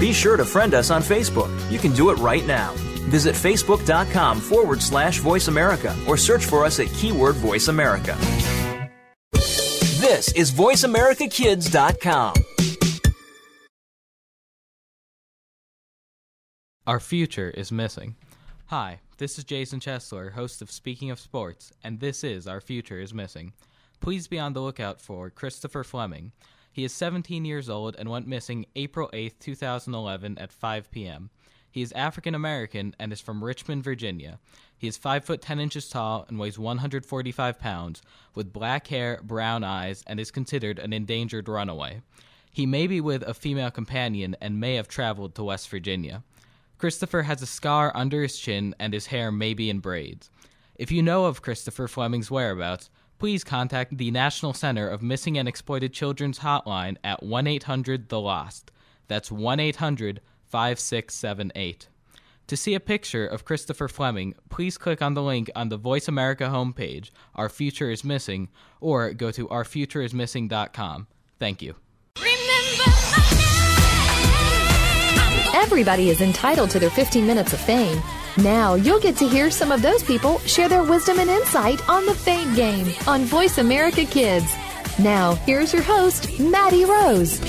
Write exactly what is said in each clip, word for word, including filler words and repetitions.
Be sure to friend us on Facebook. You can do it right now. Visit facebook.com forward slash Voice America or search for us at keyword Voice America. This is voice america kids dot com. Our future is missing. Hi, this is Jason Chesler, host of Speaking of Sports, and this is Our Future is Missing. Please be on the lookout for Christopher Fleming. He is seventeen years old and went missing April eighth, two thousand eleven at five p.m. He is African American and is from Richmond, Virginia. He is five foot ten inches tall and weighs one hundred forty-five pounds, with black hair, brown eyes, and is considered an endangered runaway. He may be with a female companion and may have traveled to West Virginia. Christopher has a scar under his chin and his hair may be in braids. If you know of Christopher Fleming's whereabouts, please contact the National Center of Missing and Exploited Children's hotline at one eight hundred the lost. That's one eight hundred five six seven eight. To see a picture of Christopher Fleming, please click on the link on the Voice America homepage, Our Future is Missing, or go to our future is missing dot com. Thank you. Everybody is entitled to their fifteen minutes of fame. Now you'll get to hear some of those people share their wisdom and insight on The Fame Game on Voice America Kids. Now, here's your host, Maddie Rose.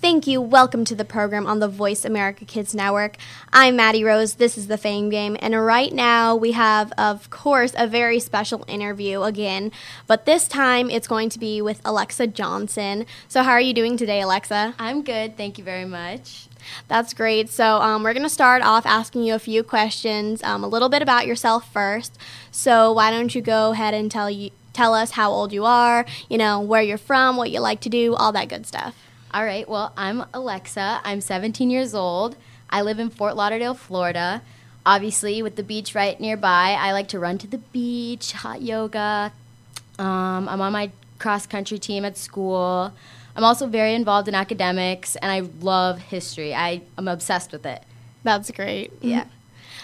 Thank you. Welcome to the program on the Voice America Kids Network. I'm Maddie Rose. This is The Fame Game. And right now we have, of course, a very special interview again. But this time it's going to be with Alexa Johnson. So how are you doing today, Alexa? I'm good. Thank you very much. That's great. So um, we're going to start off asking you a few questions, um, a little bit about yourself first. So why don't you go ahead and tell you tell us how old you are, you know, where you're from, what you like to do, all that good stuff. All right, well, I'm Alexa. I'm seventeen years old. I live in Fort Lauderdale, Florida. Obviously, with the beach right nearby, I like to run to the beach, hot yoga. Um, I'm on my cross-country team at school. I'm also very involved in academics, and I love history. I, I'm obsessed with it. That's great. Yeah.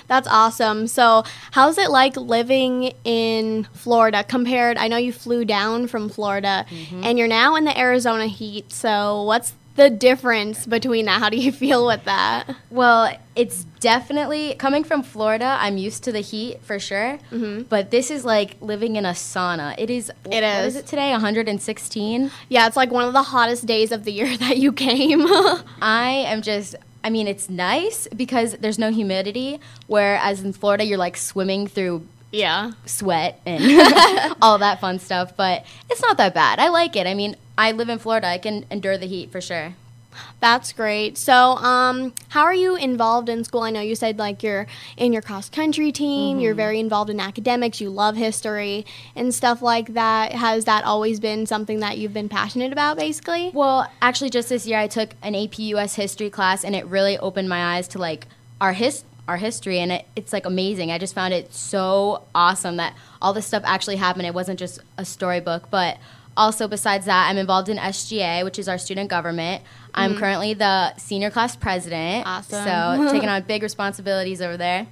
That's awesome. So how's it like living in Florida compared? I know you flew down from Florida, mm-hmm. and you're now in the Arizona heat. So what's the difference between that? How do you feel with that? Well, it's definitely, coming from Florida, I'm used to the heat for sure. Mm-hmm. But this is like living in a sauna. It is, it what is. is it today, one hundred sixteen? Yeah, it's like one of the hottest days of the year that you came. I am just... I mean, it's nice because there's no humidity, whereas in Florida, you're, like, swimming through yeah. sweat and all that fun stuff. But it's not that bad. I like it. I mean, I live in Florida. I can endure the heat for sure. That's great. So um, how are you involved in school? I know you said, like, you're in your cross-country team. Mm-hmm. You're very involved in academics. You love history and stuff like that. Has that always been something that you've been passionate about, basically? Well, actually, just this year I took an A P U S history class, and it really opened my eyes to, like, our his- our history, and it, it's, like, amazing. I just found it so awesome that all this stuff actually happened. It wasn't just a storybook, but... Also, besides that, I'm involved in S G A, which is our student government. I'm mm. currently the senior class president. Awesome. So taking on big responsibilities over there.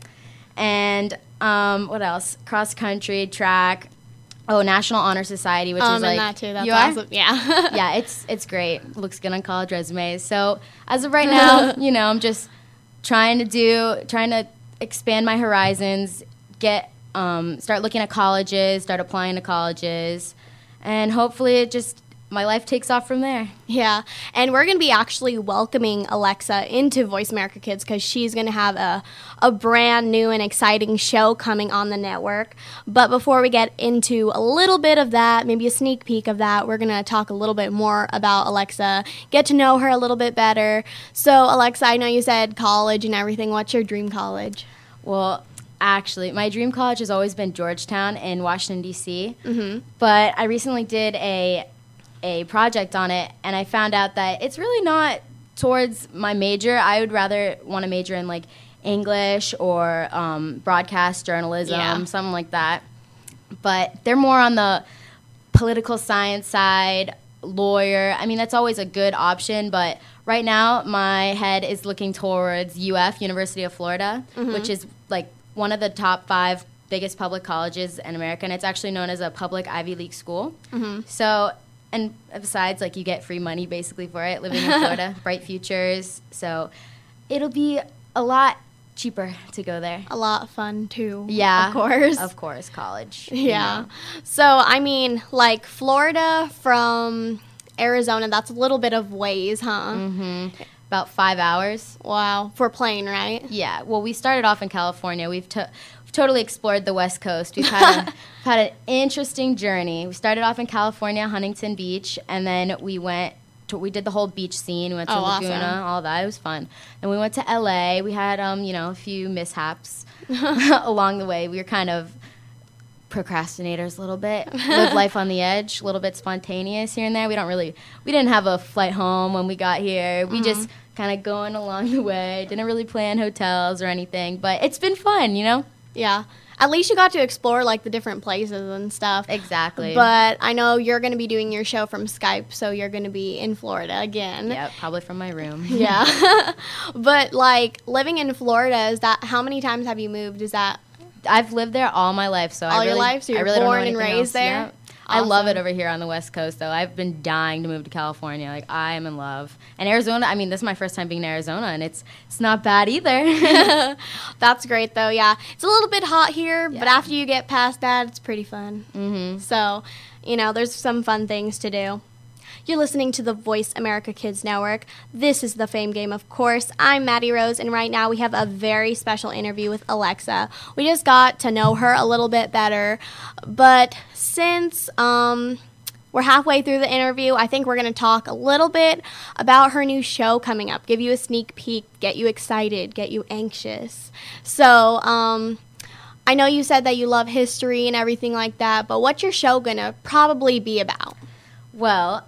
And um, what else? Cross country, track. Oh, National Honor Society, which um, is like... that too. That's you awesome. Are? Yeah. yeah, it's it's great. Looks good on college resumes. So as of right now, you know, I'm just trying to do, trying to expand my horizons, get, um, start looking at colleges, start applying to colleges. And hopefully it just, my life takes off from there. Yeah. And we're going to be actually welcoming Alexa into Voice America Kids because she's going to have a, a brand new and exciting show coming on the network. But before we get into a little bit of that, maybe a sneak peek of that, we're going to talk a little bit more about Alexa, get to know her a little bit better. So, Alexa, I know you said college and everything. What's your dream college? Well... Actually, my dream college has always been Georgetown in Washington, D C, mm-hmm. but I recently did a a project on it, and I found out that it's really not towards my major. I would rather want to major in, like, English or um, broadcast journalism, yeah. something like that. But they're more on the political science side, lawyer. I mean, that's always a good option, but right now my head is looking towards U F, University of Florida, mm-hmm. which is, like, one of the top five biggest public colleges in America, and it's actually known as a public Ivy League school. Mm-hmm. So and besides, like, you get free money basically for it, living in Florida, bright futures. So it'll be a lot cheaper to go there. A lot fun, too. Yeah. Of course. Of course, college. Yeah. You know. So, I mean, like, Florida from Arizona, that's a little bit of ways, huh? Mm-hmm. About five hours. Wow. For plane, right? Yeah. Well, we started off in California. We've to- totally explored the West Coast. We've had, a, had an interesting journey. We started off in California, Huntington Beach, and then we went to, we did the whole beach scene. We went to oh, Laguna, awesome. all that. It was fun. And we went to L A. We had, um, you know, a few mishaps along the way. We were kind of procrastinators a little bit, lived life on the edge, a little bit spontaneous here and there. We don't really, we didn't have a flight home when we got here. We mm-hmm. just kind of going along the way, didn't really plan hotels or anything, but it's been fun, you know? Yeah. At least you got to explore, like, the different places and stuff. Exactly. But I know you're going to be doing your show from Skype, so you're going to be in Florida again. Yeah, probably from my room. Yeah. But, like, living in Florida, is that, how many times have you moved? Is that? I've lived there all my life. So all I really, your life? So you're really born and raised else. there? Yeah. Awesome. I love it over here on the West Coast, though. I've been dying to move to California. Like, I am in love. And Arizona, I mean, this is my first time being in Arizona, and it's it's not bad either. That's great, though, yeah. It's a little bit hot here, yeah. but after you get past that, it's pretty fun. Mm-hmm. So, you know, there's some fun things to do. You're listening to the Voice America Kids Network. This is the Fame Game, of course. I'm Maddie Rose, and right now we have a very special interview with Alexa. We just got to know her a little bit better, but since um, we're halfway through the interview, I think we're going to talk a little bit about her new show coming up, give you a sneak peek, get you excited, get you anxious. So um, I know you said that you love history and everything like that, but what's your show going to probably be about? Well,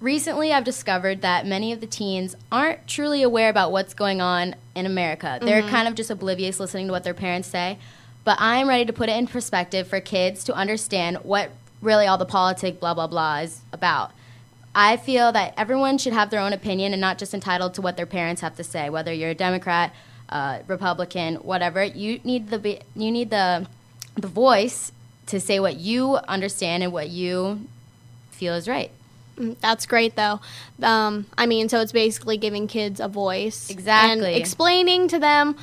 recently, I've discovered that many of the teens aren't truly aware about what's going on in America. They're mm-hmm. kind of just oblivious, listening to what their parents say. But I'm ready to put it in perspective for kids to understand what really all the politic blah, blah, blah is about. I feel that everyone should have their own opinion and not just entitled to what their parents have to say. Whether you're a Democrat, uh, Republican, whatever, you need the you need the the voice to say what you understand and what you feel is right. That's great, though. Um, I mean, so it's basically giving kids a voice. Exactly. And explaining to them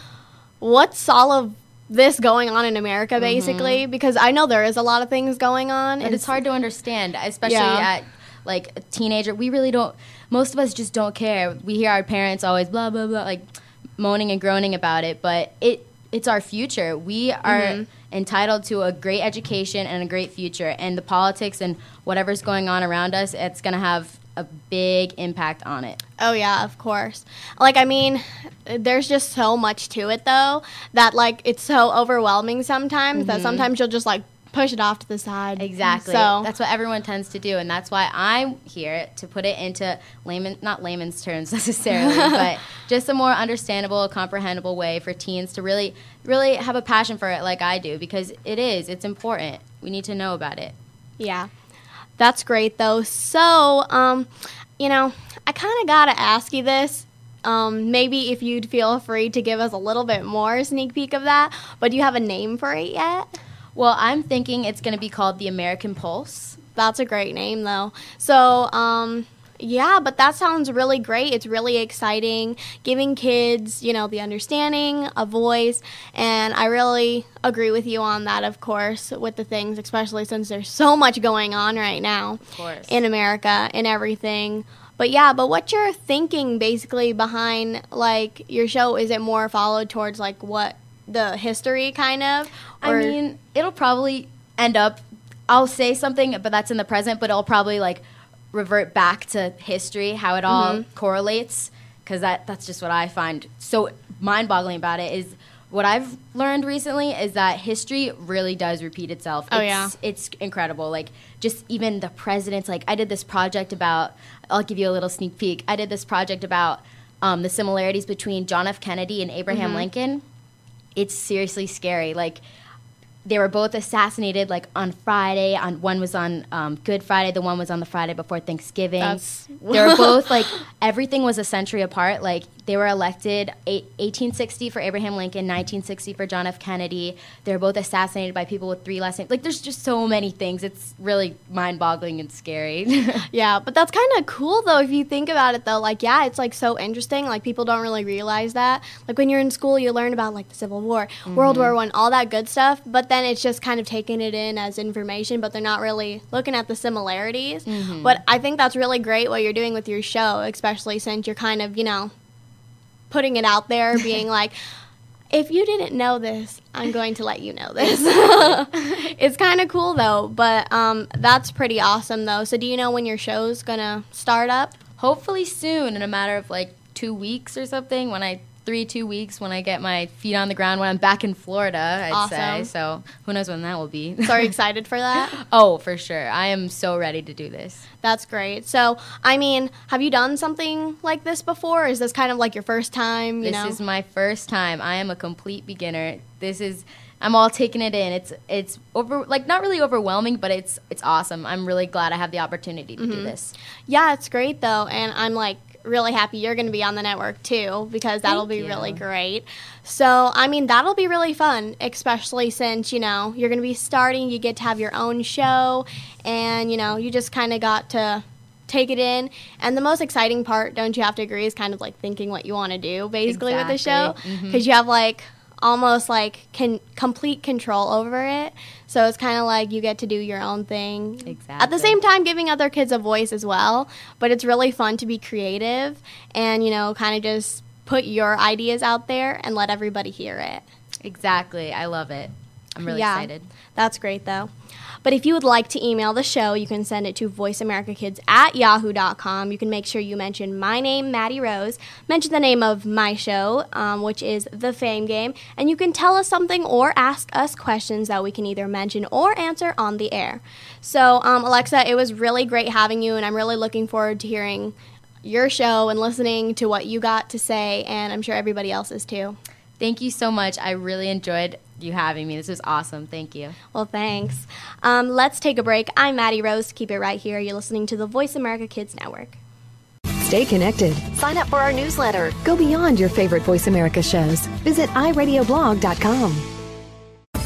what's all of this going on in America, basically, mm-hmm. because I know there is a lot of things going on. But it's, it's hard to understand, especially yeah. at, like, a teenager. We really don't, most of us just don't care. We hear our parents always blah, blah, blah, like, moaning and groaning about it, but it it's our future. We are mm-hmm. entitled to a great education and a great future. And the politics and whatever's going on around us, it's going to have a big impact on it. Oh, yeah, of course. Like, I mean, there's just so much to it, though, that, like, it's so overwhelming sometimes mm-hmm. that sometimes you'll just, like, push it off to the side. Exactly. So that's what everyone tends to do, and that's why I'm here to put it into layman, not layman's terms necessarily, but just a more understandable, comprehensible way for teens to really, really have a passion for it like I do, because it is. It's important. We need to know about it. Yeah. That's great, though. So, um, you know, I kind of got to ask you this. Um, maybe if you'd feel free to give us a little bit more sneak peek of that, but do you have a name for it yet? Well, I'm thinking it's going to be called The American Pulse. That's a great name, though. So, um, yeah, but that sounds really great. It's really exciting, giving kids, you know, the understanding, a voice, and I really agree with you on that, of course, with the things, especially since there's so much going on right now of course. in America and everything. But, yeah, but what you're thinking basically behind, like, your show, is it more followed towards, like, what? The history, kind of? Or? I mean, it'll probably end up, I'll say something, but that's in the present, but it'll probably, like, revert back to history, how it all mm-hmm. correlates, because that, that's just what I find so mind-boggling about it is what I've learned recently is that history really does repeat itself. Oh, it's, yeah. It's incredible. Like, just even the presidents, like, I did this project about, I'll give you a little sneak peek, I did this project about um, the similarities between John F. Kennedy and Abraham mm-hmm. Lincoln. It's seriously scary. Like, They were both assassinated, like, on Friday. On one was on um, Good Friday. The one was on the Friday before Thanksgiving. That's they were both, like, everything was a century apart. Like, they were elected eighteen sixty for Abraham Lincoln, nineteen sixty for John F. Kennedy. They were both assassinated by people with three last names. Like, there's just so many things. It's really mind-boggling and scary. Yeah, but that's kind of cool, though, if you think about it, though. Like, yeah, it's, like, so interesting. Like, people don't really realize that. Like, when you're in school, you learn about, like, the Civil War, mm-hmm. World War One, all that good stuff. But then it's just kind of taking it in as information, but they're not really looking at the similarities. Mm-hmm. But I think that's really great what you're doing with your show, especially since you're kind of, you know, putting it out there, being like, if you didn't know this, I'm going to let you know this. It's kind of cool, though, but um, that's pretty awesome, though. So do you know when your show's going to start up? Hopefully soon, in a matter of, like, two weeks or something, when I... Three, two weeks when I get my feet on the ground, when I'm back in Florida, I'd awesome. say. So who knows when that will be. So are you excited for that? Oh, for sure. I am so ready to do this. That's great. So, I mean, have you done something like this before? Is this kind of like your first time? You this know? is my first time. I am a complete beginner. This is... I'm all taking it in. It's it's over like not really overwhelming, but it's it's awesome. I'm really glad I have the opportunity to mm-hmm. do this. Yeah, it's great though, and I'm like really happy you're going to be on the network too because that'll Thank be you. really great. So, I mean, that'll be really fun, especially since, you know, you're going to be starting, you get to have your own show, and, you know, you just kind of got to take it in. And the most exciting part, don't you have to agree, is kind of like thinking what you want to do basically exactly. with the show because mm-hmm. you have like almost like can complete control over it. So it's kind of like you get to do your own thing. Exactly. At the same time, giving other kids a voice as well. But it's really fun to be creative and, you know, kind of just put your ideas out there and let everybody hear it. Exactly. I love it. I'm really yeah, excited. That's great, though. But if you would like to email the show, you can send it to voice america kids at yahoo dot com. You can make sure you mention my name, Maddie Rose, mention the name of my show, um, which is The Fame Game, and you can tell us something or ask us questions that we can either mention or answer on the air. So, um, Alexa, it was really great having you, and I'm really looking forward to hearing your show and listening to what you got to say, and I'm sure everybody else is too. Thank you so much. I really enjoyed you having me. This was awesome. Thank you. Well, thanks. Um, let's take a break. I'm Maddie Rose. Keep it right here. You're listening to the Voice America Kids Network. Stay connected. Sign up for our newsletter. Go beyond your favorite Voice America shows. Visit i radio blog dot com.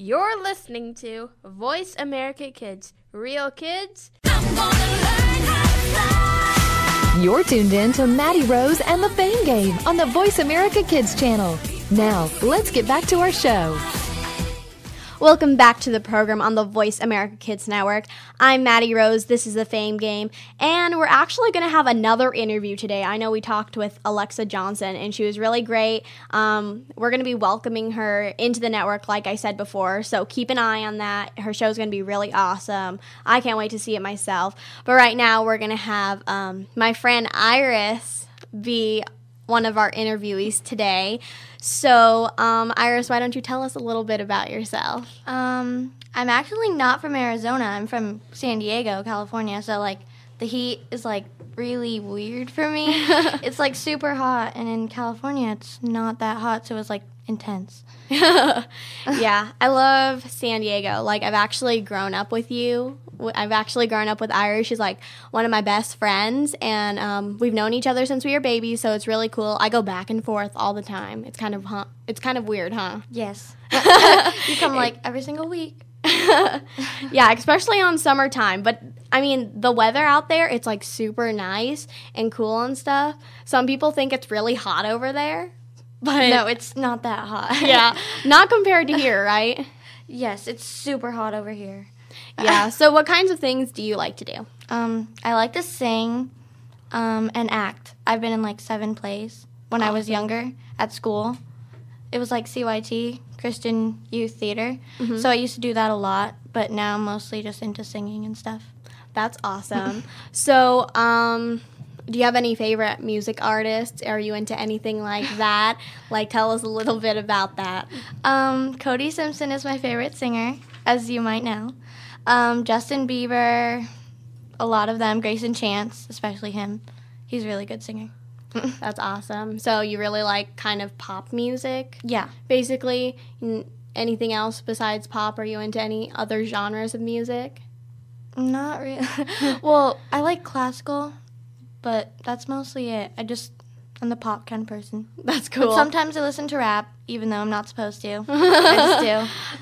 You're listening to Voice America Kids. Real kids, I'm gonna learn how to fly. You're tuned in to Maddie Rose and the Fame Game on the Voice America Kids channel. Now, let's get back to our show. Welcome back to the program on the Voice America Kids Network. I'm Maddie Rose. This is The Fame Game, and we're actually going to have another interview today. I know we talked with Alexa Johnson, and she was really great. Um, we're going to be welcoming her into the network, like I said before, so keep an eye on that. Her show's going to be really awesome. I can't wait to see it myself. But right now, we're going to have um, my friend Iris be one of our interviewees today. So, um, Iris, why don't you tell us a little bit about yourself? Um, I'm actually not from Arizona. I'm from San Diego, California. So, like, the heat is, like, really weird for me. It's, like, super hot. And in California, it's not that hot. So it's, like, intense. Yeah. I love San Diego. Like, I've actually grown up with you. I've actually grown up with Iris. She's like one of my best friends, and um, we've known each other since we were babies, so it's really cool. I go back and forth all the time. It's kind of huh? It's kind of weird, huh? Yes. You come like every single week. Yeah, especially on summertime. But, I mean, the weather out there, it's like super nice and cool and stuff. Some people think it's really hot over there. But no, it's not that hot. Yeah, not compared to here, right? Yes, it's super hot over here. Yeah, so what kinds of things do you like to do? Um, I like to sing um, and act. I've been in, like, seven plays when awesome. I was younger at school. It was, like, C Y T, Christian Youth Theater. Mm-hmm. So I used to do that a lot, but now I'm mostly just into singing and stuff. That's awesome. So um, do you have any favorite music artists? Are you into anything like that? Like, tell us a little bit about that. Um, Cody Simpson is my favorite singer, as you might know. Um, Justin Bieber, a lot of them, Grace and Chance, especially him. He's a really good singer. That's awesome. So you really like kind of pop music? Yeah. Basically, anything else besides pop? Are you into any other genres of music? Not really. Well, I like classical, but that's mostly it. I just, I'm the pop kind of person. That's cool. But sometimes I listen to rap, even though I'm not supposed to. I just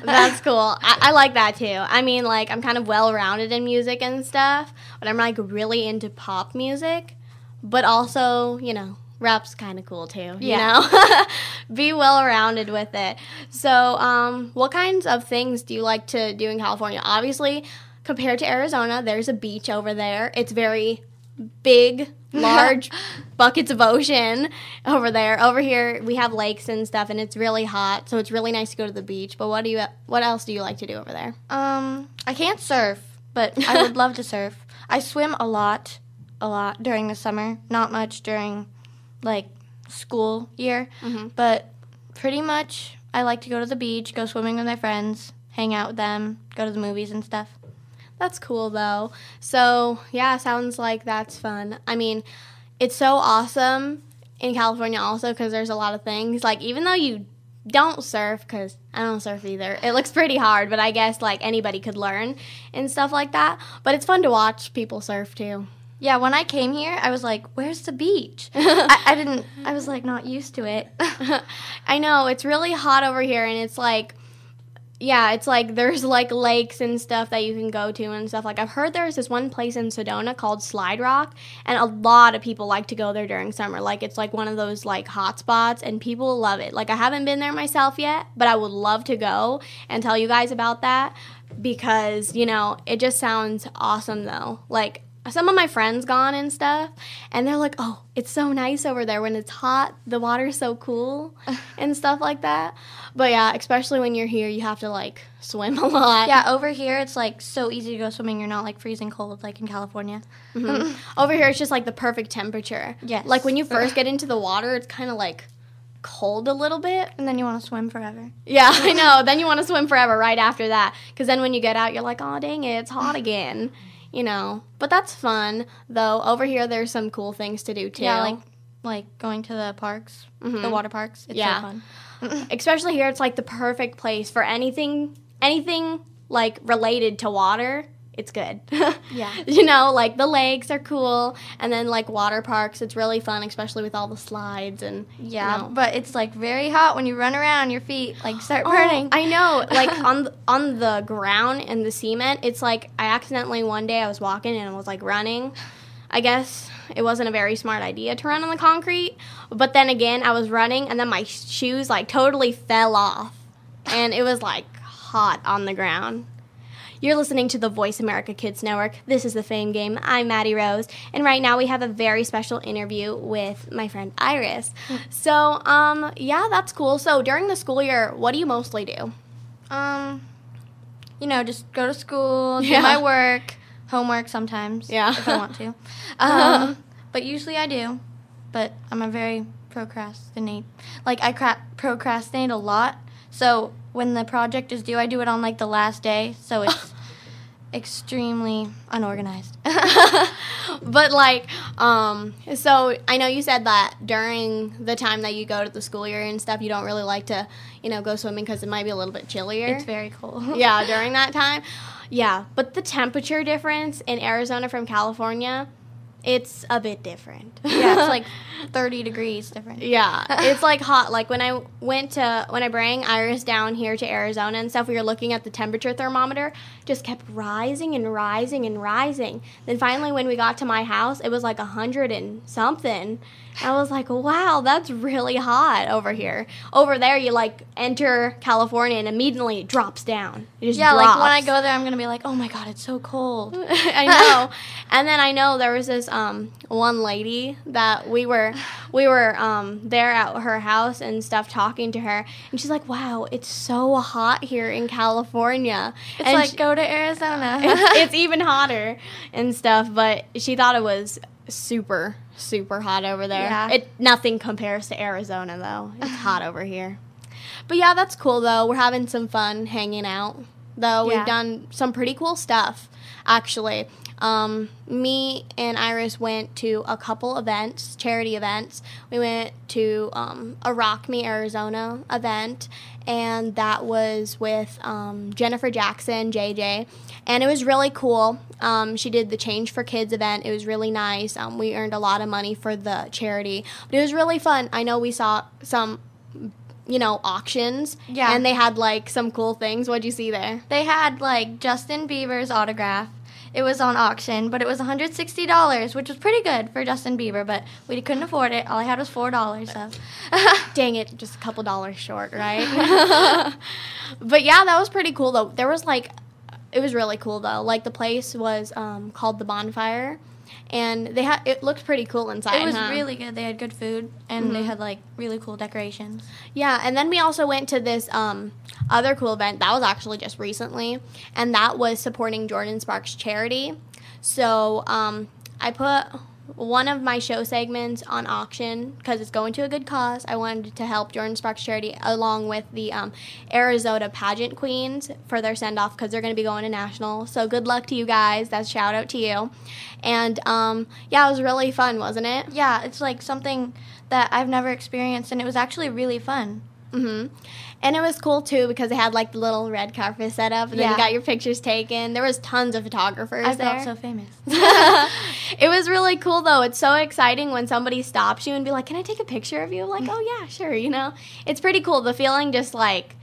do. That's cool. I, I like that, too. I mean, like, I'm kind of well-rounded in music and stuff, but I'm, like, really into pop music. But also, you know, rap's kind of cool, too, yeah. You know? Be well-rounded with it. So um, what kinds of things do you like to do in California? Obviously, compared to Arizona, there's a beach over there. It's very big, large buckets of ocean over there. Over here, we have lakes and stuff, and it's really hot, so it's really nice to go to the beach. But what do you? What else do you like to do over there? Um, I can't surf, but I would love to surf. I swim a lot, a lot during the summer. Not much during, like, school year, mm-hmm. But pretty much I like to go to the beach, go swimming with my friends, hang out with them, go to the movies and stuff. That's cool, though. So, yeah, sounds like that's fun. I mean, it's so awesome in California also because there's a lot of things. Like, even though you don't surf, because I don't surf either, it looks pretty hard, but I guess, like, anybody could learn and stuff like that. But it's fun to watch people surf, too. Yeah, when I came here, I was like, where's the beach? I, I didn't, I was, like, not used to it. I know, it's really hot over here, and it's, like, yeah, it's like there's like lakes and stuff that you can go to and stuff. Like, I've heard there's this one place in Sedona called Slide Rock, and a lot of people like to go there during summer. Like, it's like one of those like hot spots, and people love it. Like, I haven't been there myself yet, but I would love to go and tell you guys about that because, you know, it just sounds awesome though. Like, some of my friends gone and stuff, and they're like, oh, it's so nice over there when it's hot. The water's so cool and stuff like that. But, yeah, especially when you're here, you have to, like, swim a lot. Yeah, over here it's, like, so easy to go swimming. You're not, like, freezing cold like in California. Mm-hmm. Over here it's just, like, the perfect temperature. Yes. Like, when you first get into the water, it's kind of, like, cold a little bit. And then you want to swim forever. Yeah, I know. Then you want to swim forever right after that. Because then when you get out, you're like, oh, dang it, it's hot again. You know, but that's fun, though. Over here, there's some cool things to do, too. Yeah, like, like going to the parks, mm-hmm. the water parks. It's yeah. so fun. Especially here, it's, like, the perfect place for anything, anything, like, related to water. It's good. Yeah. You know, like, the lakes are cool, and then, like, water parks. It's really fun, especially with all the slides and, yeah, you know. But it's, like, very hot when you run around. Your feet, like, start burning. Oh, I know. Like, on the, on the ground and the cement, it's, like, I accidentally one day I was walking and I was, like, running. I guess it wasn't a very smart idea to run on the concrete. But then again, I was running, and then my shoes, like, totally fell off. And it was, like, pot on the ground. You're listening to the Voice America Kids Network. This is The Fame Game. I'm Maddie Rose, and right now we have a very special interview with my friend Iris. So, um, yeah, that's cool. So during the school year, what do you mostly do? Um, you know, just go to school, do yeah. my work, homework sometimes, yeah. if I want to. Um, but usually I do, but I'm a very procrastinate. Like, I cra- procrastinate a lot, so when the project is due, I do it on, like, the last day, so it's extremely unorganized. But, like, um, so I know you said that during the time that you go to the school year and stuff, you don't really like to, you know, go swimming because it might be a little bit chillier. It's very cold. Yeah, during that time. Yeah, but the temperature difference in Arizona from California, it's a bit different. Yeah, it's like thirty degrees different. Yeah, it's like hot. Like when I went to, when I bring Iris down here to Arizona and stuff, we were looking at the temperature thermometer, just kept rising and rising and rising. Then finally when we got to my house, it was like a hundred and something. I was like, wow, that's really hot over here. Over there, you, like, enter California and immediately it drops down. It just yeah, drops. Like, when I go there, I'm going to be like, oh, my God, it's so cold. I know. And then I know there was this um, one lady that we were we were um, there at her house and stuff talking to her. And she's like, wow, it's so hot here in California. It's and like, she, go to Arizona. it's, it's even hotter and stuff. But she thought it was super super hot over there. Yeah. It nothing compares to Arizona though. It's hot over here. But yeah, that's cool though. We're having some fun hanging out though. Yeah. We've done some pretty cool stuff actually. Um, me and Iris went to a couple events, charity events. We went to um, a Rock Me Arizona event, and that was with um, Jennifer Jackson, J J, and it was really cool. Um, she did the Change for Kids event. It was really nice. Um, we earned a lot of money for the charity, but it was really fun. I know we saw some, you know, auctions, yeah. and they had, like, some cool things. What'd you see there? They had, like, Justin Bieber's autograph. It was on auction, but it was one hundred sixty dollars, which was pretty good for Justin Bieber, but we couldn't afford it. All I had was four dollars, so. Dang it, just a couple dollars short, right? But, yeah, that was pretty cool, though. There was, like, it was really cool, though. Like, the place was um, called The Bonfire, and they had it looked pretty cool inside. It was huh? really good. They had good food, and mm-hmm. they had, like, really cool decorations. Yeah, and then we also went to this um, other cool event. That was actually just recently, and that was supporting Jordan Sparks charity. So um, I put one of my show segments on auction because it's going to a good cause. I wanted to help Jordan Sparks charity along with the um, Arizona pageant queens for their send-off because they're going to be going to national. So good luck to you guys. That's shout out to you. And um, yeah, it was really fun, wasn't it? Yeah, it's like something that I've never experienced, and it was actually really fun. Mm-hmm. And it was cool too because they had like the little red carpet set up, and yeah. then you got your pictures taken. There was tons of photographers. I there. I felt so famous. It was really cool though. It's so exciting when somebody stops you and be like, "Can I take a picture of you?" I'm like, "Oh yeah, sure." You know, it's pretty cool. The feeling just like,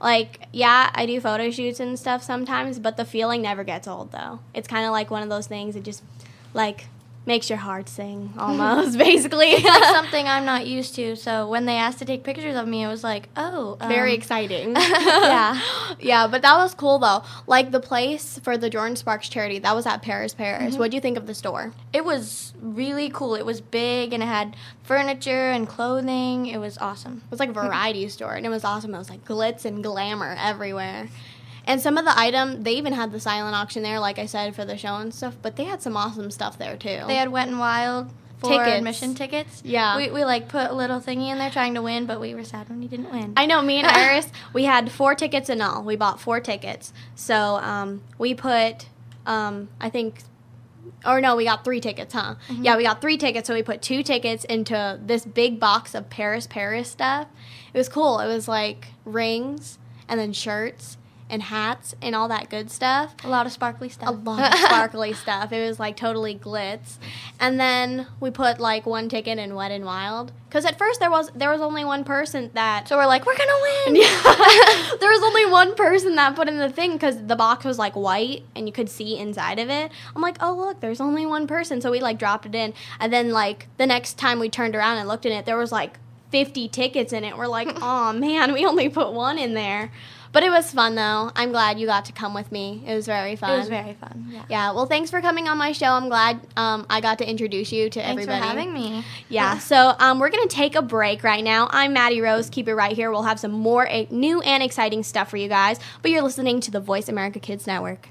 like yeah, I do photo shoots and stuff sometimes, but the feeling never gets old though. It's kind of like one of those things that just like makes your heart sing, almost, basically. It's like something I'm not used to, so when they asked to take pictures of me, I was like, oh. Um. Very exciting. Yeah. Yeah, but that was cool, though. Like, the place for the Jordan Sparks charity, that was at Paris Paris. Mm-hmm. What do you think of the store? It was really cool. It was big, and it had furniture and clothing. It was awesome. It was like a variety store, and it was awesome. It was like glitz and glamour everywhere. And some of the item, they even had the silent auction there, like I said, for the show and stuff. But they had some awesome stuff there, too. They had Wet n Wild for tickets. Admission tickets. Yeah. We, we, like, put a little thingy in there trying to win, but we were sad when we didn't win. I know. Me and Iris, we had four tickets in all. We bought four tickets. So um, we put, um, I think... Or no, we got three tickets, huh? Mm-hmm. Yeah, we got three tickets, so we put two tickets into this big box of Paris Paris stuff. It was cool. It was, like, rings and then shirts and hats and all that good stuff. A lot of sparkly stuff. A lot of sparkly stuff. It was, like, totally glitz. And then we put, like, one ticket in Wet n Wild. Because at first there was there was only one person that... So we're like, we're going to win! Yeah. There was only one person that put in the thing because the box was, like, white and you could see inside of it. I'm like, oh, look, there's only one person. So we, like, dropped it in. And then, like, the next time we turned around and looked in it, there was, like, fifty tickets in it. We're like, oh, man, we only put one in there. But it was fun, though. I'm glad you got to come with me. It was very fun. It was very fun, yeah. Yeah, well, thanks for coming on my show. I'm glad um, I got to introduce you to thanks everybody. Thanks for having me. Yeah, yeah. so um, we're going to take a break right now. I'm Maddie Rose. Keep it right here. We'll have some more a- new and exciting stuff for you guys. But you're listening to the Voice America Kids Network.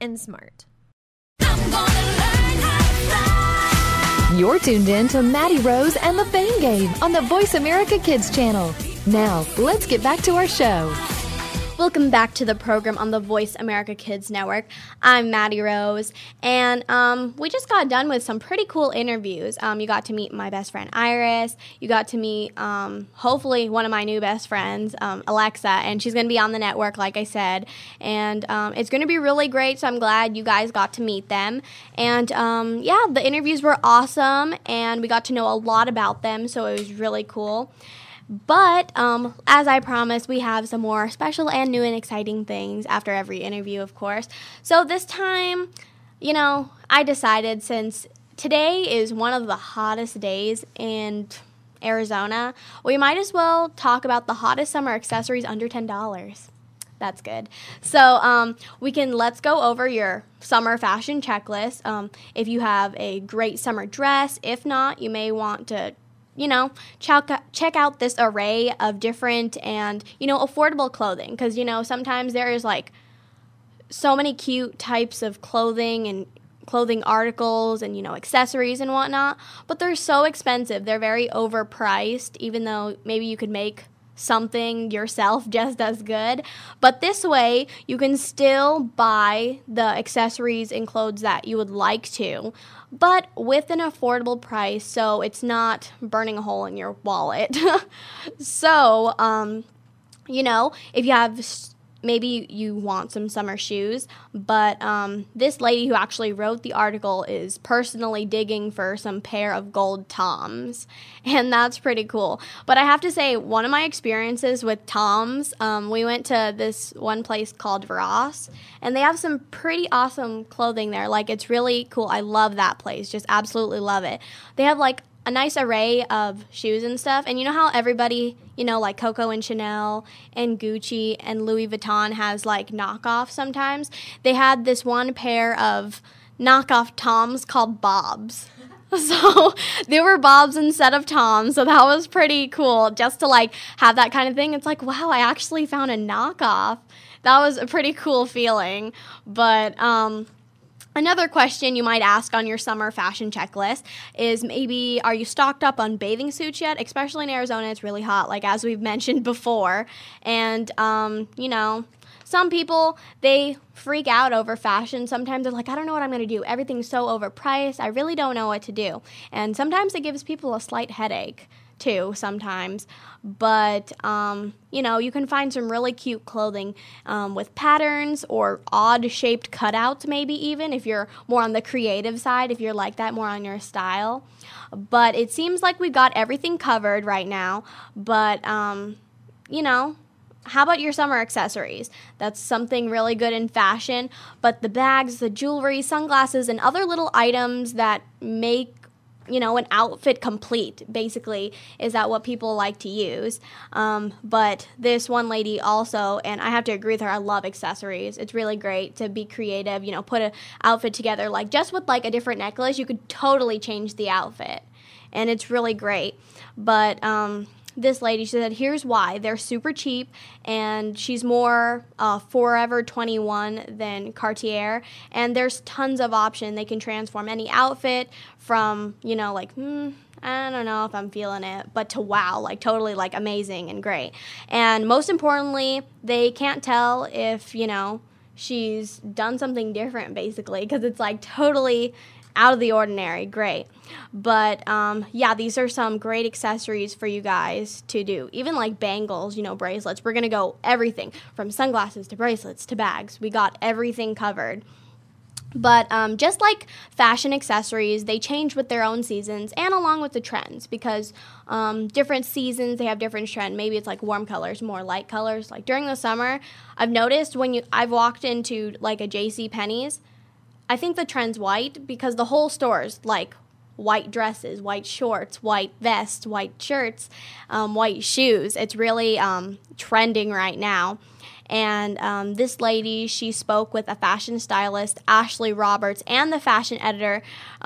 and smart. I'm gonna learn how to fly. You're tuned in to Maddie Rose and the Fame Game on the Voice America Kids channel. Now, let's get back to our show. Welcome back to the program on the Voice America Kids Network. I'm Maddie Rose, and um, we just got done with some pretty cool interviews. Um, you got to meet my best friend, Iris. You got to meet, um, hopefully, one of my new best friends, um, Alexa, and she's going to be on the network, like I said. And um, it's going to be really great, so I'm glad you guys got to meet them. And, um, yeah, the interviews were awesome, and we got to know a lot about them, so it was really cool. But um, as I promised, we have some more special and new and exciting things after every interview, of course. So this time, you know, I decided, since today is one of the hottest days in Arizona, we might as well talk about the hottest summer accessories under ten dollars. That's good. So um, we can, let's go over your summer fashion checklist. Um, if you have a great summer dress, if not, you may want to, you know, check out this array of different and, you know, affordable clothing. Because, you know, sometimes there is, like, so many cute types of clothing and clothing articles and, you know, accessories and whatnot. But they're so expensive. They're very overpriced, even though maybe you could make something yourself just as good. But this way, you can still buy the accessories and clothes that you would like to, but with an affordable price, so it's not burning a hole in your wallet. So, um, you know, if you have, maybe you want some summer shoes, but um, this lady who actually wrote the article is personally digging for some pair of gold Toms, and that's pretty cool. But I have to say, one of my experiences with Toms, um, we went to this one place called Ross, and they have some pretty awesome clothing there. Like, it's really cool. I love that place. Just absolutely love it. They have, like, a nice array of shoes and stuff. And you know how everybody, you know, like Coco and Chanel and Gucci and Louis Vuitton has, like, knockoffs sometimes? They had this one pair of knockoff Toms called Bobs. So there were Bobs instead of Toms, so that was pretty cool just to, like, have that kind of thing. It's like, wow, I actually found a knockoff. That was a pretty cool feeling. But um, another question you might ask on your summer fashion checklist is maybe, are you stocked up on bathing suits yet? Especially in Arizona, it's really hot, like as we've mentioned before. And, um, you know... some people, they freak out over fashion. Sometimes they're like, I don't know what I'm going to do. Everything's so overpriced. I really don't know what to do. And sometimes it gives people a slight headache, too, sometimes. But, um, you know, you can find some really cute clothing um, with patterns or odd-shaped cutouts, maybe even, if you're more on the creative side, if you're like that, more on your style. But it seems like we've got everything covered right now. But, um, you know... how about your summer accessories? That's something really good in fashion, but the bags, the jewelry, sunglasses, and other little items that make, you know, an outfit complete, basically, is that what people like to use. Um, but this one lady also, and I have to agree with her, I love accessories. It's really great to be creative, you know, put an outfit together. Like, just with, like, a different necklace, you could totally change the outfit, and it's really great. But, um... this lady, she said, here's why. They're super cheap, and she's more uh, Forever twenty-one than Cartier, and there's tons of options. They can transform any outfit from, you know, like, hmm, I don't know if I'm feeling it, but to wow, like totally like amazing and great. And most importantly, they can't tell if, you know, she's done something different, basically, because it's like totally out of the ordinary, great. But, um, yeah, these are some great accessories for you guys to do. Even, like, bangles, you know, bracelets. We're going to go everything from sunglasses to bracelets to bags. We got everything covered. But um, just like fashion accessories, they change with their own seasons and along with the trends, because um, different seasons, they have different trends. Maybe it's like warm colors, more light colors. Like, during the summer, I've noticed when you I've walked into, like, a JCPenney's, I think the trend's white because the whole store's like white dresses, white shorts, white vests, white shirts, um, white shoes. It's really um, trending right now. And um, this lady, she spoke with a fashion stylist, Ashley Roberts, and the fashion editor,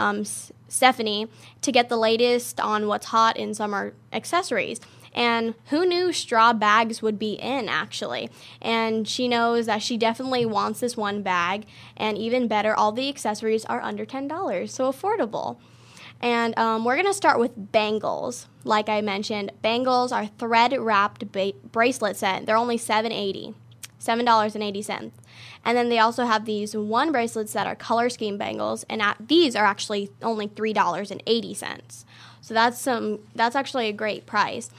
um, S- Stephanie, to get the latest on what's hot in summer accessories. And who knew straw bags would be in, actually. And she knows that she definitely wants this one bag. And even better, all the accessories are under ten dollars, so affordable. And um, we're going to start with bangles. Like I mentioned, bangles are thread-wrapped ba- bracelet set. They're only seven dollars and eighty cents. seven dollars and eighty cents. And then they also have these one bracelets that are color scheme bangles. And at, these are actually only three dollars and eighty cents. So that's some. That's actually a great price.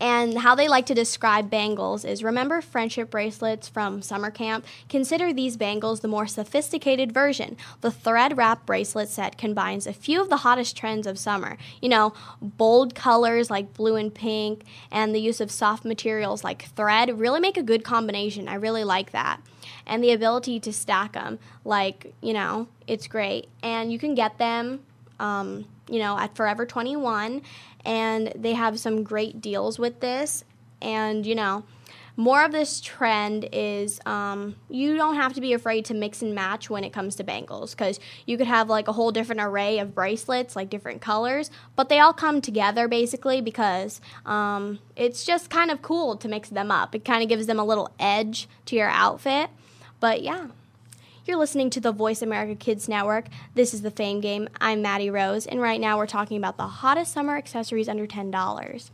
And how they like to describe bangles is, remember friendship bracelets from summer camp? Consider these bangles the more sophisticated version. The thread-wrap bracelet set combines a few of the hottest trends of summer. You know, bold colors like blue and pink and the use of soft materials like thread really make a good combination. I really like that. And the ability to stack them, like, you know, it's great. And you can get them, um, you know, at Forever twenty-one, and they have some great deals with this. And, you know, more of this trend is um, you don't have to be afraid to mix and match when it comes to bangles, because you could have, like, a whole different array of bracelets, like different colors, but they all come together, basically, because um, it's just kind of cool to mix them up. It kind of gives them a little edge to your outfit, but, yeah. You're listening to the Voice America Kids Network. This is The Fame Game. I'm Maddie Rose, and right now we're talking about the hottest summer accessories under ten dollars.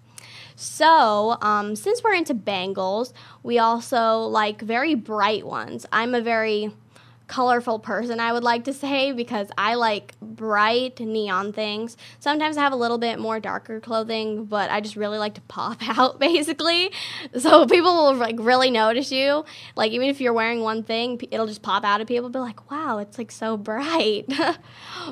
So, um, since we're into bangles, we also like very bright ones. I'm a very colorful person, I would like to say, because I like bright neon things. Sometimes I have a little bit more darker clothing, but I just really like to pop out, basically. So people will, like, really notice you. Like, even if you're wearing one thing, it'll just pop out at people and be like, wow, it's, like, so bright.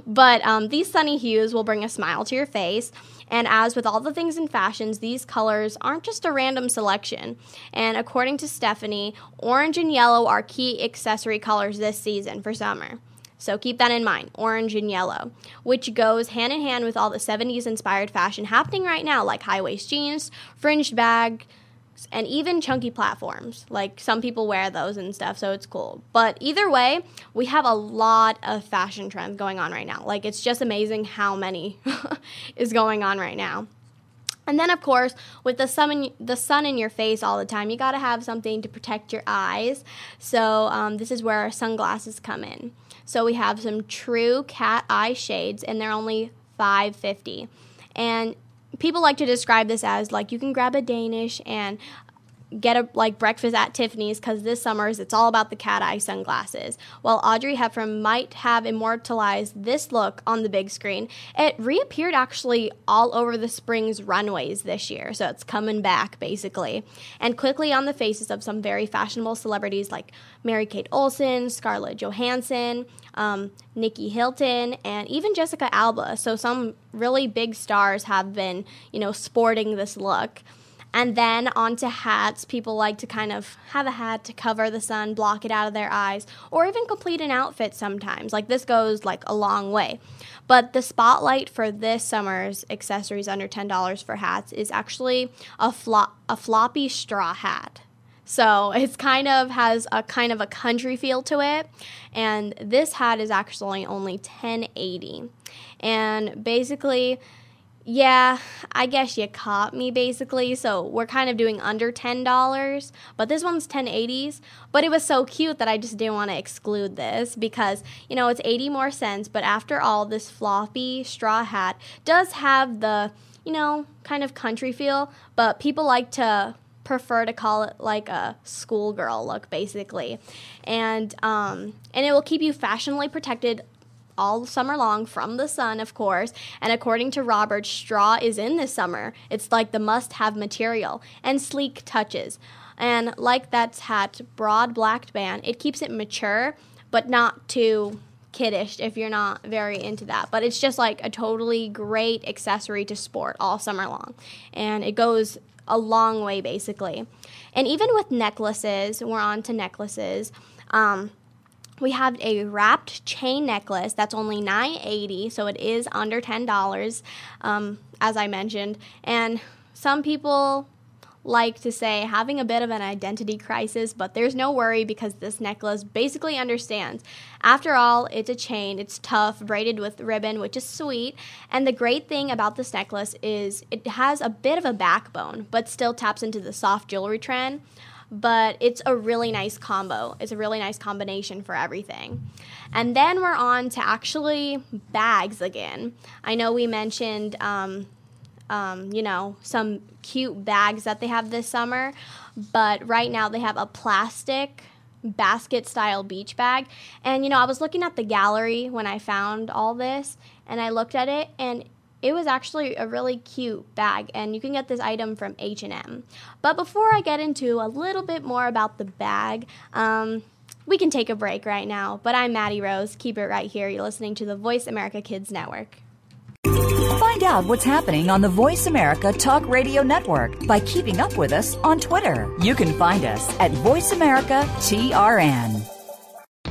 But um, these sunny hues will bring a smile to your face. And as with all the things in fashions, these colors aren't just a random selection. And according to Stephanie, orange and yellow are key accessory colors this season for summer. So keep that in mind, orange and yellow, which goes hand in hand with all the seventies inspired fashion happening right now, like high-waist jeans, fringed bag, and even chunky platforms. Like, some people wear those and stuff, so it's cool. But either way, we have a lot of fashion trends going on right now. Like, it's just amazing how many is going on right now. And then, of course, with the sun in, the sun in your face all the time, you got to have something to protect your eyes. So um, this is where our sunglasses come in. So we have some true cat eye shades, and they're only five dollars and fifty cents. And people like to describe this as, like, you can grab a Danish and get a, like, breakfast at Tiffany's, because this summer's it's all about the cat eye sunglasses. While Audrey Hepburn might have immortalized this look on the big screen, it reappeared actually all over the spring's runways this year, so it's coming back basically, and quickly on the faces of some very fashionable celebrities like Mary-Kate Olsen, Scarlett Johansson, um, Nikki Hilton, and even Jessica Alba. So some really big stars have been, you know, sporting this look. And then onto hats, people like to kind of have a hat to cover the sun, block it out of their eyes, or even complete an outfit sometimes. Like, this goes, like, a long way. But the spotlight for this summer's accessories under ten dollars for hats is actually a flop, a floppy straw hat. So it's kind of has a kind of a country feel to it, and this hat is actually only ten dollars and eighty cents. And basically, yeah, I guess you caught me basically. So we're kind of doing under ten dollars, but this one's ten eighties. But it was so cute that I just didn't want to exclude this because, you know, it's eighty more cents. But after all, this floppy straw hat does have the, you know, kind of country feel, but people like to prefer to call it like a schoolgirl look basically. And, um, and it will keep you fashionably protected all summer long from the sun, of course. And according to Robert, straw is in this summer. It's like the must-have material and sleek touches. And like that hat, broad black band, it keeps it mature, but not too kiddish if you're not very into that. But it's just like a totally great accessory to sport all summer long. And it goes a long way, basically. And even with necklaces, we're on to necklaces. Um... We have a wrapped chain necklace that's only nine dollars and eighty cents, so it is under ten dollars, um, as I mentioned. And some people like to say having a bit of an identity crisis, but there's no worry because this necklace basically understands. After all, it's a chain, it's tough, braided with ribbon, which is sweet. And the great thing about this necklace is it has a bit of a backbone, but still taps into the soft jewelry trend. But it's a really nice combo. It's a really nice combination for everything. And then we're on to actually bags again. I know we mentioned, um, um, you know, some cute bags that they have this summer. But right now they have a plastic basket-style beach bag. And, you know, I was looking at the gallery when I found all this. And I looked at it, and it was actually a really cute bag, and you can get this item from H and M. But before I get into a little bit more about the bag, um, we can take a break right now. But I'm Maddie Rose. Keep it right here. You're listening to the Voice America Kids Network. Find out what's happening on the Voice America Talk Radio Network by keeping up with us on Twitter. You can find us at Voice America T R N.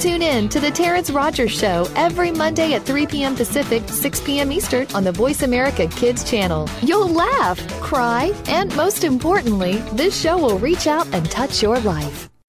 Tune in to The Terrence Rogers Show every Monday at three p.m. Pacific, six p.m. Eastern on the Voice America Kids channel. You'll laugh, cry, and most importantly, this show will reach out and touch your life.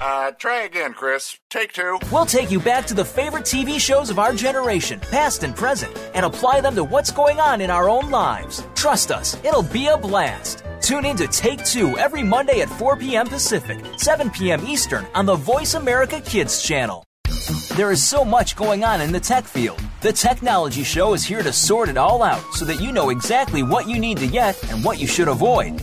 Uh, try again, Chris. Take two. We'll take you back to the favorite T V shows of our generation, past and present, and apply them to what's going on in our own lives. Trust us, it'll be a blast. Tune in to Take Two every Monday at four p.m. Pacific, seven p.m. Eastern on the Voice America Kids channel. There is so much going on in the tech field. The Technology Show is here to sort it all out so that you know exactly what you need to get and what you should avoid.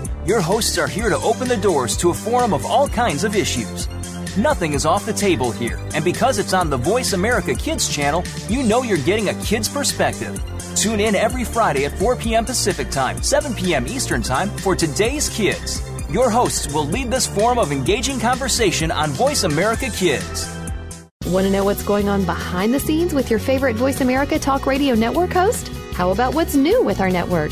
Your hosts are here to open the doors to a forum of all kinds of issues. Nothing is off the table here, and because it's on the Voice America Kids channel, you know you're getting a kid's perspective. Tune in every Friday at four p.m. Pacific Time, seven p.m. Eastern Time for Today's Kids. Your hosts will lead this forum of engaging conversation on Voice America Kids. Want to know what's going on behind the scenes with your favorite Voice America Talk Radio Network host? How about what's new with our network?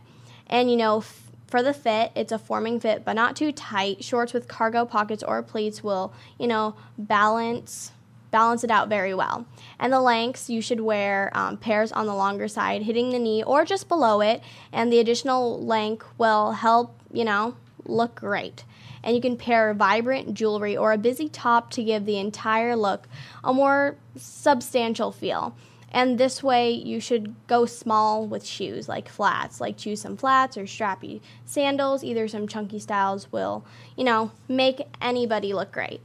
And, you know, for the fit, it's a forming fit, but not too tight. Shorts with cargo pockets or pleats will, you know, balance balance it out very well. And the lengths, you should wear um, pairs on the longer side, hitting the knee or just below it. And the additional length will help, you know, look great. And you can pair vibrant jewelry or a busy top to give the entire look a more substantial feel. And this way, you should go small with shoes, like flats. Like, choose some flats or strappy sandals. Either some chunky styles will, you know, make anybody look great.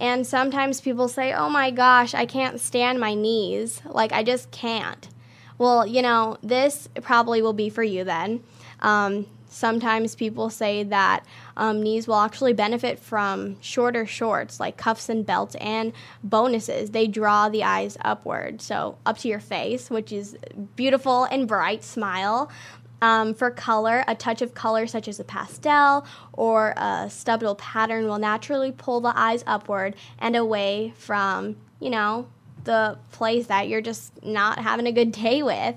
And sometimes people say, oh my gosh, I can't stand my knees. Like, I just can't. Well, you know, this probably will be for you then. Um, sometimes people say that um, knees will actually benefit from shorter shorts, like cuffs and belts and bonuses. They draw the eyes upward, so up to your face, which is beautiful and bright smile. Um, for color, a touch of color such as a pastel or a stubble pattern will naturally pull the eyes upward and away from, you know, the place that you're just not having a good day with.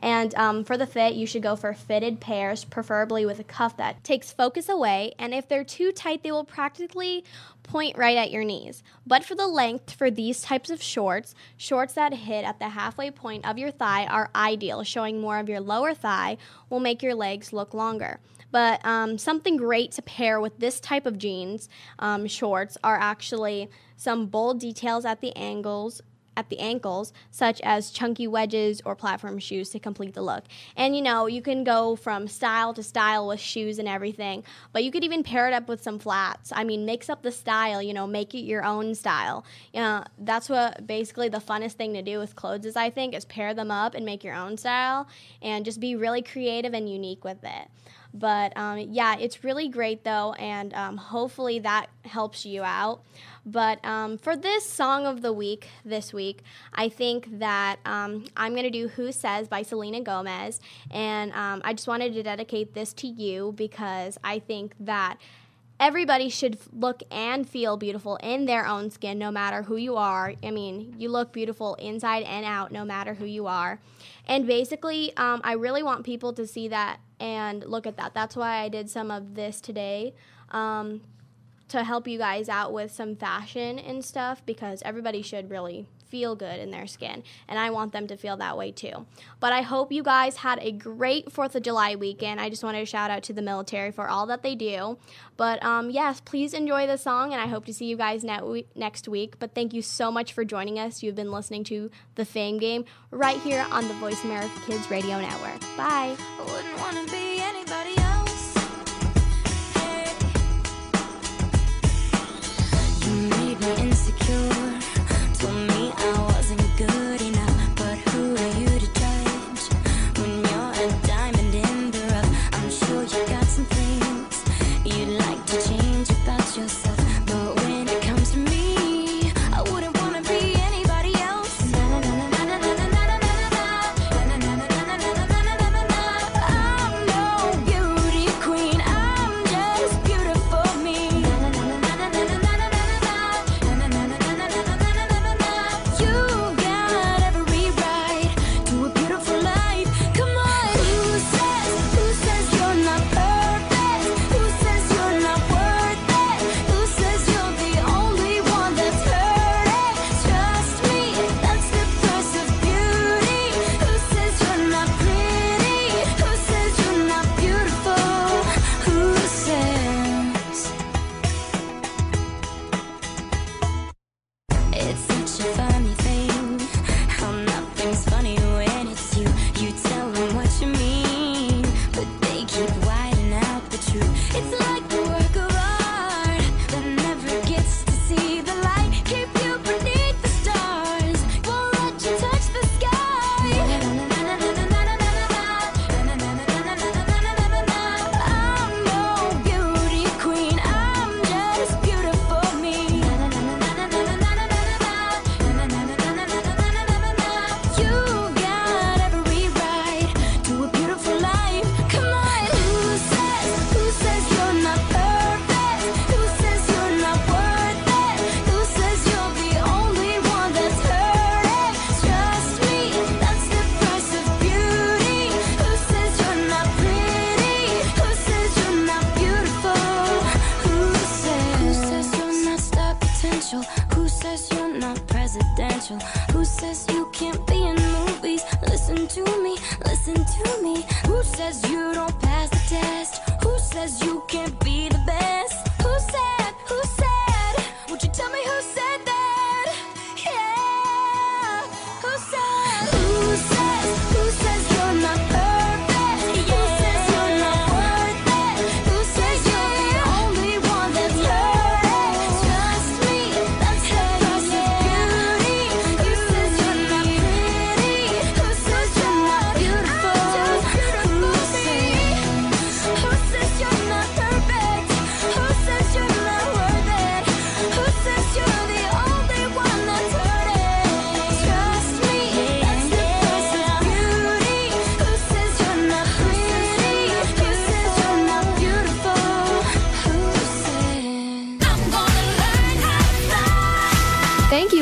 And um, for the fit, you should go for fitted pairs, preferably with a cuff that takes focus away. And if they're too tight, they will practically point right at your knees. But for the length, for these types of shorts, shorts that hit at the halfway point of your thigh are ideal. Showing more of your lower thigh will make your legs look longer. But um, something great to pair with this type of jeans, um, shorts, are actually some bold details at the angles, at the ankles, such as chunky wedges or platform shoes to complete the look. And, you know, you can go from style to style with shoes and everything, but you could even pair it up with some flats. I mean, mix up the style, you know, make it your own style. You know, that's what basically the funnest thing to do with clothes is, I think, is pair them up and make your own style and just be really creative and unique with it. But, um, yeah, it's really great, though, and um, hopefully that helps you out. But um, for this song of the week this week, I think that um, I'm going to do Who Says by Selena Gomez. And um, I just wanted to dedicate this to you because I think that everybody should look and feel beautiful in their own skin, no matter who you are. I mean, you look beautiful inside and out, no matter who you are. And basically, um, I really want people to see that and look at that. That's why I did some of this today, um, to help you guys out with some fashion and stuff, because everybody should really feel good in their skin, and I want them to feel that way too. But I hope you guys had a great fourth of July weekend. I just wanted to shout out to the military for all that they do. But um, yes, please enjoy the song, and I hope to see you guys ne- next week. But thank you so much for joining us. You've been listening to The Fame Game right here on the Voice America Kids Radio Network. Bye. I wouldn't want to be anybody else. Insecure, told me I wasn't good enough, but who are you to judge when you're a diamond in the rough? I'm sure you got some things you'd like to change about yourself, but when it comes to me, I wouldn't want to be anybody else. I'm no beauty queen, I'm just beautiful me.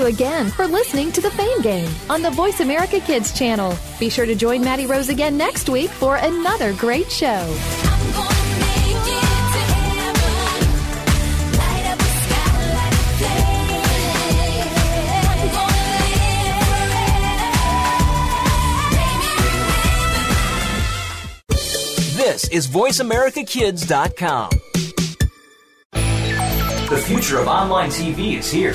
Again for listening to The Fame Game on the Voice America Kids channel. Be sure to join Maddie Rose again next week for another great show. This is voice america kids dot com. The future of online T V is here.